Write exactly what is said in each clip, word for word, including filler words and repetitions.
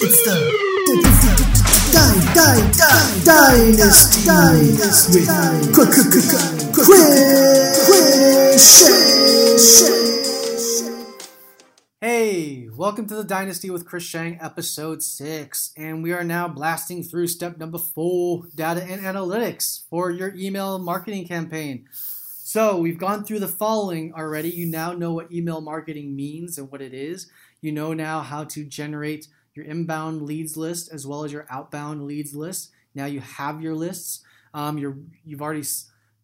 It's the, the, the, the, the, the, the Dynasty, Dynasty with Chris Sheng. Hey, welcome to the Dynasty with Chris Sheng, episode six, and we are now blasting through step number four, data and analytics for your email marketing campaign. So we've gone through the following already. You now know what email marketing means and what it is. You know now how to generate your inbound leads list as well as your outbound leads list. Now you have your lists. Um, you're, you've already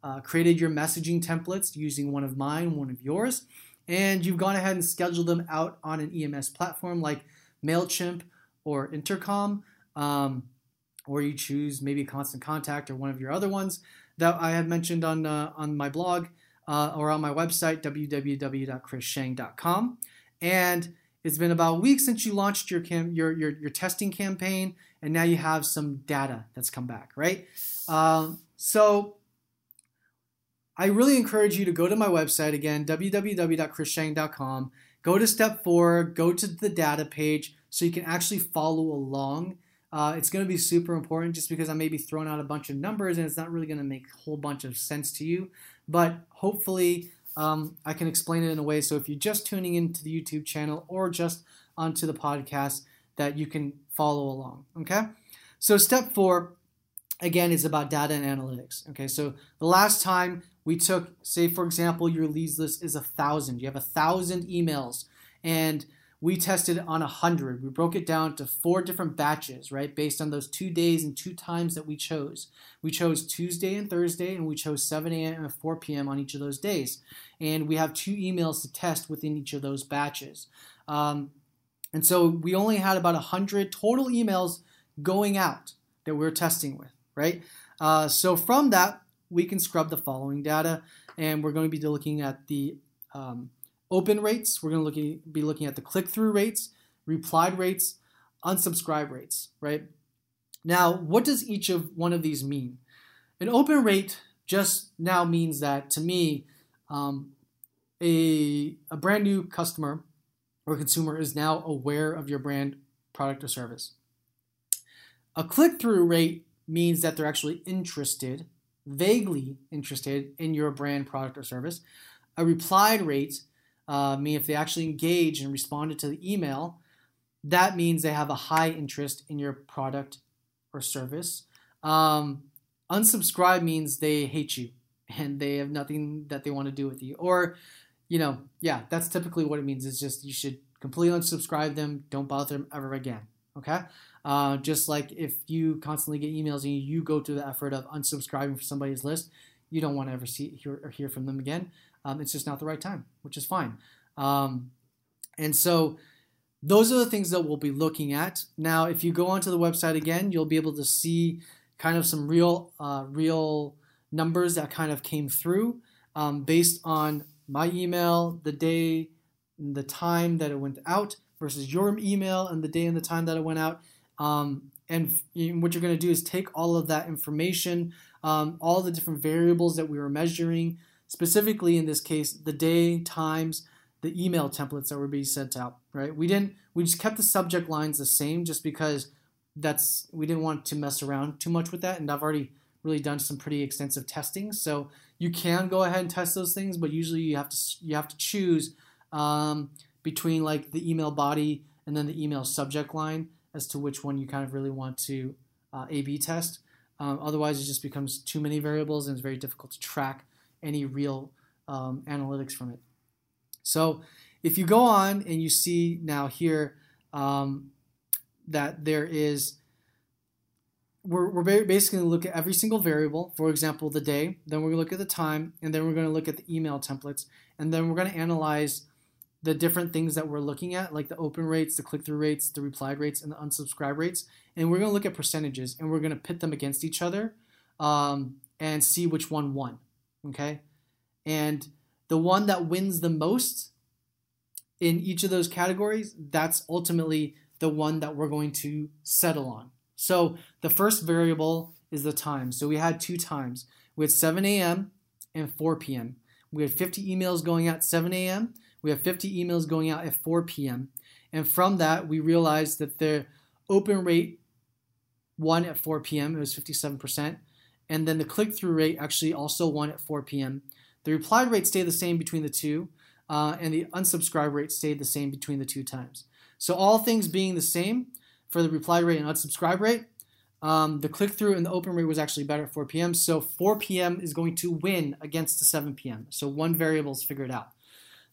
uh, created your messaging templates using one of mine, one of yours, and you've gone ahead and scheduled them out on an E M S platform like MailChimp or Intercom, um, or you choose maybe Constant Contact or one of your other ones that I had mentioned on uh, on my blog uh, or on my website, w w w dot chris shang dot com. And it's been about a week since you launched your, cam- your your your testing campaign, and now you have some data that's come back, right? Um, so I really encourage you to go to my website again, w w w dot chris shang dot com, go to step four, go to the data page so you can actually follow along. Uh, it's going to be super important just because I may be throwing out a bunch of numbers and it's not really going to make a whole bunch of sense to you. But hopefully um, I can explain it in a way so if you're just tuning into the YouTube channel or just onto the podcast that you can follow along, okay? So step four, again, is about data and analytics, okay? So the last time we took, say, for example, your leads list is one thousand. You have one thousand emails and we tested on one hundred. We broke it down to four different batches, right, based on those two days and two times that we chose. We chose Tuesday and Thursday, and we chose seven a.m. and four p.m. on each of those days. And we have two emails to test within each of those batches. Um, and so we only had about one hundred total emails going out that we were testing with, right? Uh, so from that, we can scrub the following data, and we're going to be looking at the um, open rates, we're going to look at, be looking at the click-through rates, replied rates, unsubscribe rates, right? Now, what does each of one of these mean? An open rate just now means that, to me, um, a, a brand new customer or consumer is now aware of your brand, product, or service. A click-through rate means that they're actually interested, vaguely interested in your brand, product, or service. A replied rate Uh, mean if they actually engage and responded to the email, that means they have a high interest in your product or service. Um, unsubscribe means they hate you and they have nothing that they want to do with you. Or, you know, yeah, that's typically what it means. It's just you should completely unsubscribe them. Don't bother them ever again. Okay? Uh, just like if you constantly get emails and you go through the effort of unsubscribing from somebody's list, you don't want to ever see hear, or hear from them again. Um, it's just not the right time, which is fine. Um, and so those are the things that we'll be looking at. Now, if you go onto the website again, you'll be able to see kind of some real uh, real numbers that kind of came through um, based on my email, the day, the time that it went out versus your email and the day and the time that it went out. Um, and what you're going to do is take all of that information, um, all the different variables that we were measuring, specifically in this case, the day, times, the email templates that were being sent out, right? We didn't, we just kept the subject lines the same just because that's, we didn't want to mess around too much with that. And I've already really done some pretty extensive testing. So you can go ahead and test those things, but usually you have to, you have to choose um, between like the email body and then the email subject line as to which one you kind of really want to uh, A B test. Um, otherwise it just becomes too many variables and it's very difficult to track any real um, analytics from it. So if you go on and you see now here um, that there is, we're, we're basically going to look at every single variable, for example, the day, then we're going to look at the time, and then we're going to look at the email templates, and then we're going to analyze the different things that we're looking at, like the open rates, the click-through rates, the replied rates, and the unsubscribe rates, and we're going to look at percentages, and we're going to pit them against each other um, and see which one won. Okay, and the one that wins the most in each of those categories, that's ultimately the one that we're going to settle on. So the first variable is the time. So we had two times. We had seven a.m. and four p.m. We had fifty emails going out at seven a.m. We have fifty emails going out at four p.m. And from that, we realized that there Open rate won at four p.m. It was fifty-seven percent. And then the click-through rate actually also won at four p.m. The reply rate stayed the same between the two, uh, and the unsubscribe rate stayed the same between the two times. So all things being the same for the reply rate and unsubscribe rate, um, the click-through and the open rate was actually better at four p.m. So four p.m. is going to win against the seven p.m. So one variable is figured out.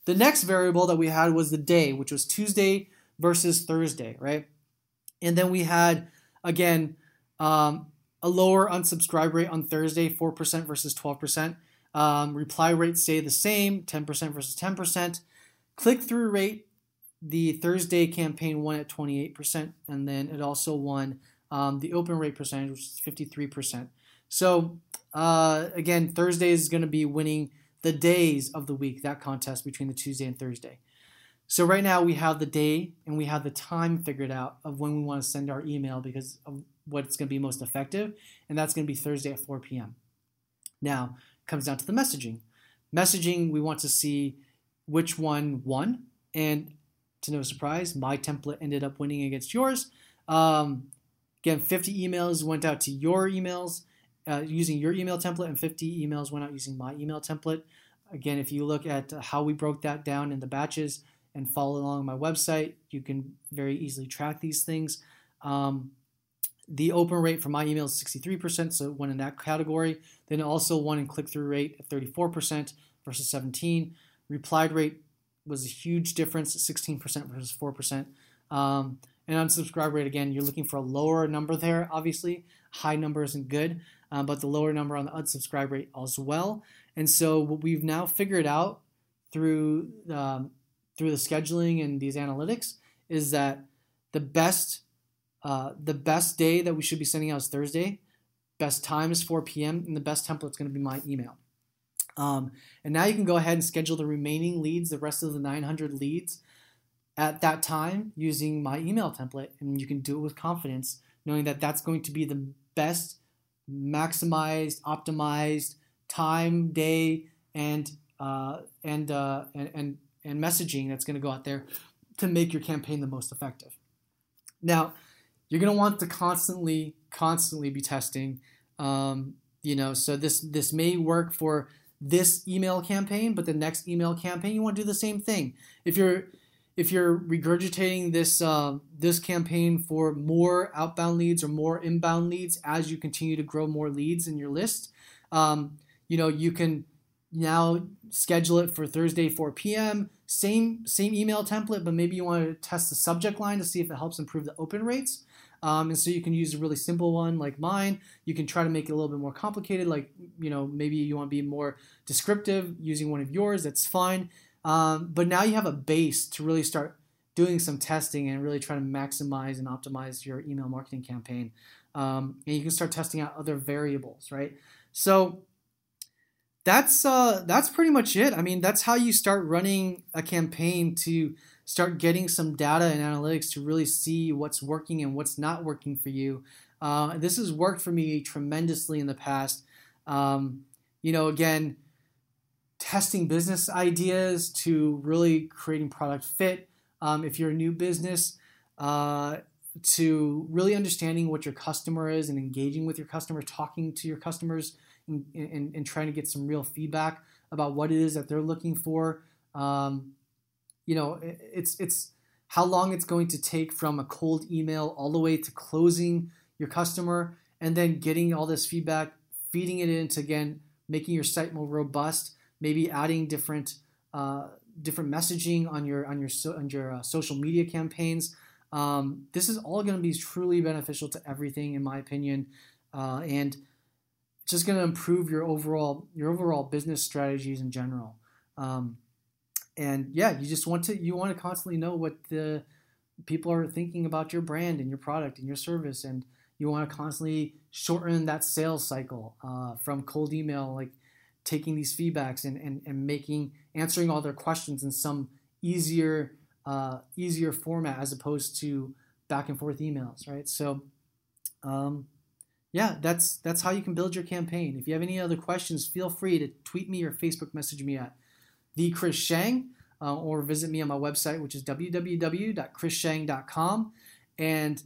The next variable that we had was the day, which was Tuesday versus Thursday, right? And then we had, again, um, a lower unsubscribe rate on Thursday, four percent versus twelve percent. Um, reply rate stayed the same, ten percent versus ten percent. Click-through rate, the Thursday campaign won at twenty-eight percent. And then it also won um, the open rate percentage, which is fifty-three percent. So, uh, again, Thursday is going to be winning the days of the week, that contest between the Tuesday and Thursday. So right now we have the day and we have the time figured out of when we want to send our email because of what's going to be most effective, and that's going to be Thursday at four p.m. Now, it comes down to the messaging. Messaging, we want to see which one won, and to no surprise, my template ended up winning against yours. Um, again, fifty emails went out to your emails uh, using your email template, and fifty emails went out using my email template. Again, if you look at how we broke that down in the batches, and follow along my website, you can very easily track these things. Um, the open rate for my email is sixty-three percent, so it won in that category. Then also won in click-through rate at thirty-four percent versus seventeen. Reply rate was a huge difference, sixteen percent versus four percent. Um, and unsubscribe rate, again, you're looking for a lower number there, obviously. High number isn't good, um, but the lower number on the unsubscribe rate as well. And so what we've now figured out through um, through the scheduling and these analytics is that the best uh, the best day that we should be sending out is Thursday, best time is four p.m., and the best template is going to be my email. Um, and now you can go ahead and schedule the remaining leads, the rest of the nine hundred leads at that time using my email template, and you can do it with confidence knowing that that's going to be the best maximized, optimized time, day, and uh, and, uh, and and and messaging that's going to go out there to make your campaign the most effective. Now, you're going to want to constantly, constantly be testing. Um, you know, so this this may work for this email campaign, but the next email campaign, you want to do the same thing. If you're if you're regurgitating this uh, this campaign for more outbound leads or more inbound leads as you continue to grow more leads in your list, um, you know, you can now schedule it for Thursday, four p.m., same same email template, but maybe you want to test the subject line to see if it helps improve the open rates. Um, and so you can use a really simple one like mine. You can try to make it a little bit more complicated, like, you know, maybe you want to be more descriptive using one of yours. That's fine. Um, but now you have a base to really start doing some testing and really try to maximize and optimize your email marketing campaign. Um, and you can start testing out other variables, right? So That's uh, that's pretty much it. I mean, that's how you start running a campaign to start getting some data and analytics to really see what's working and what's not working for you. Uh, this has worked for me tremendously in the past. Um, you know, again, testing business ideas to really creating product fit. Um, if you're a new business, uh, to really understanding what your customer is and engaging with your customer, talking to your customers, And, and, and trying to get some real feedback about what it is that they're looking for. Um, you know, it, it's it's how long it's going to take from a cold email all the way to closing your customer, and then getting all this feedback, feeding it into, again, making your site more robust, maybe adding different uh, different messaging on your on your so, on your uh, social media campaigns. Um, this is all going to be truly beneficial to everything, in my opinion, uh, and. Just going to improve your overall your overall business strategies in general, um, and yeah, you just want to you want to constantly know what the people are thinking about your brand and your product and your service, and you want to constantly shorten that sales cycle uh, from cold email, like taking these feedbacks and and and making answering all their questions in some easier uh, easier format as opposed to back and forth emails, right? So. Um, Yeah, that's that's how you can build your campaign. If you have any other questions, feel free to tweet me or Facebook message me at TheChrisShang, uh, or visit me on my website, which is w w w dot chris shang dot com. And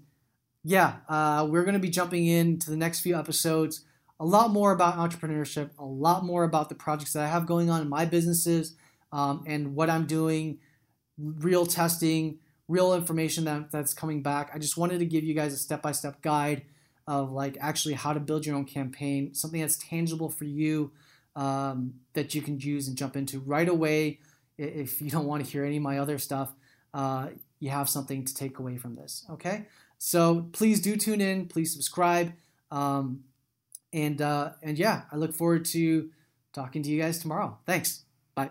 yeah, uh, we're going to be jumping into the next few episodes. A lot more about entrepreneurship, a lot more about the projects that I have going on in my businesses, um, and what I'm doing, real testing, real information that, that's coming back. I just wanted to give you guys a step-by-step guide of like actually how to build your own campaign, something that's tangible for you, um, that you can use and jump into right away. If you don't want to hear any of my other stuff, uh, you have something to take away from this, okay? So please do tune in. Please subscribe. Um, and uh, and yeah, I look forward to talking to you guys tomorrow. Thanks. Bye.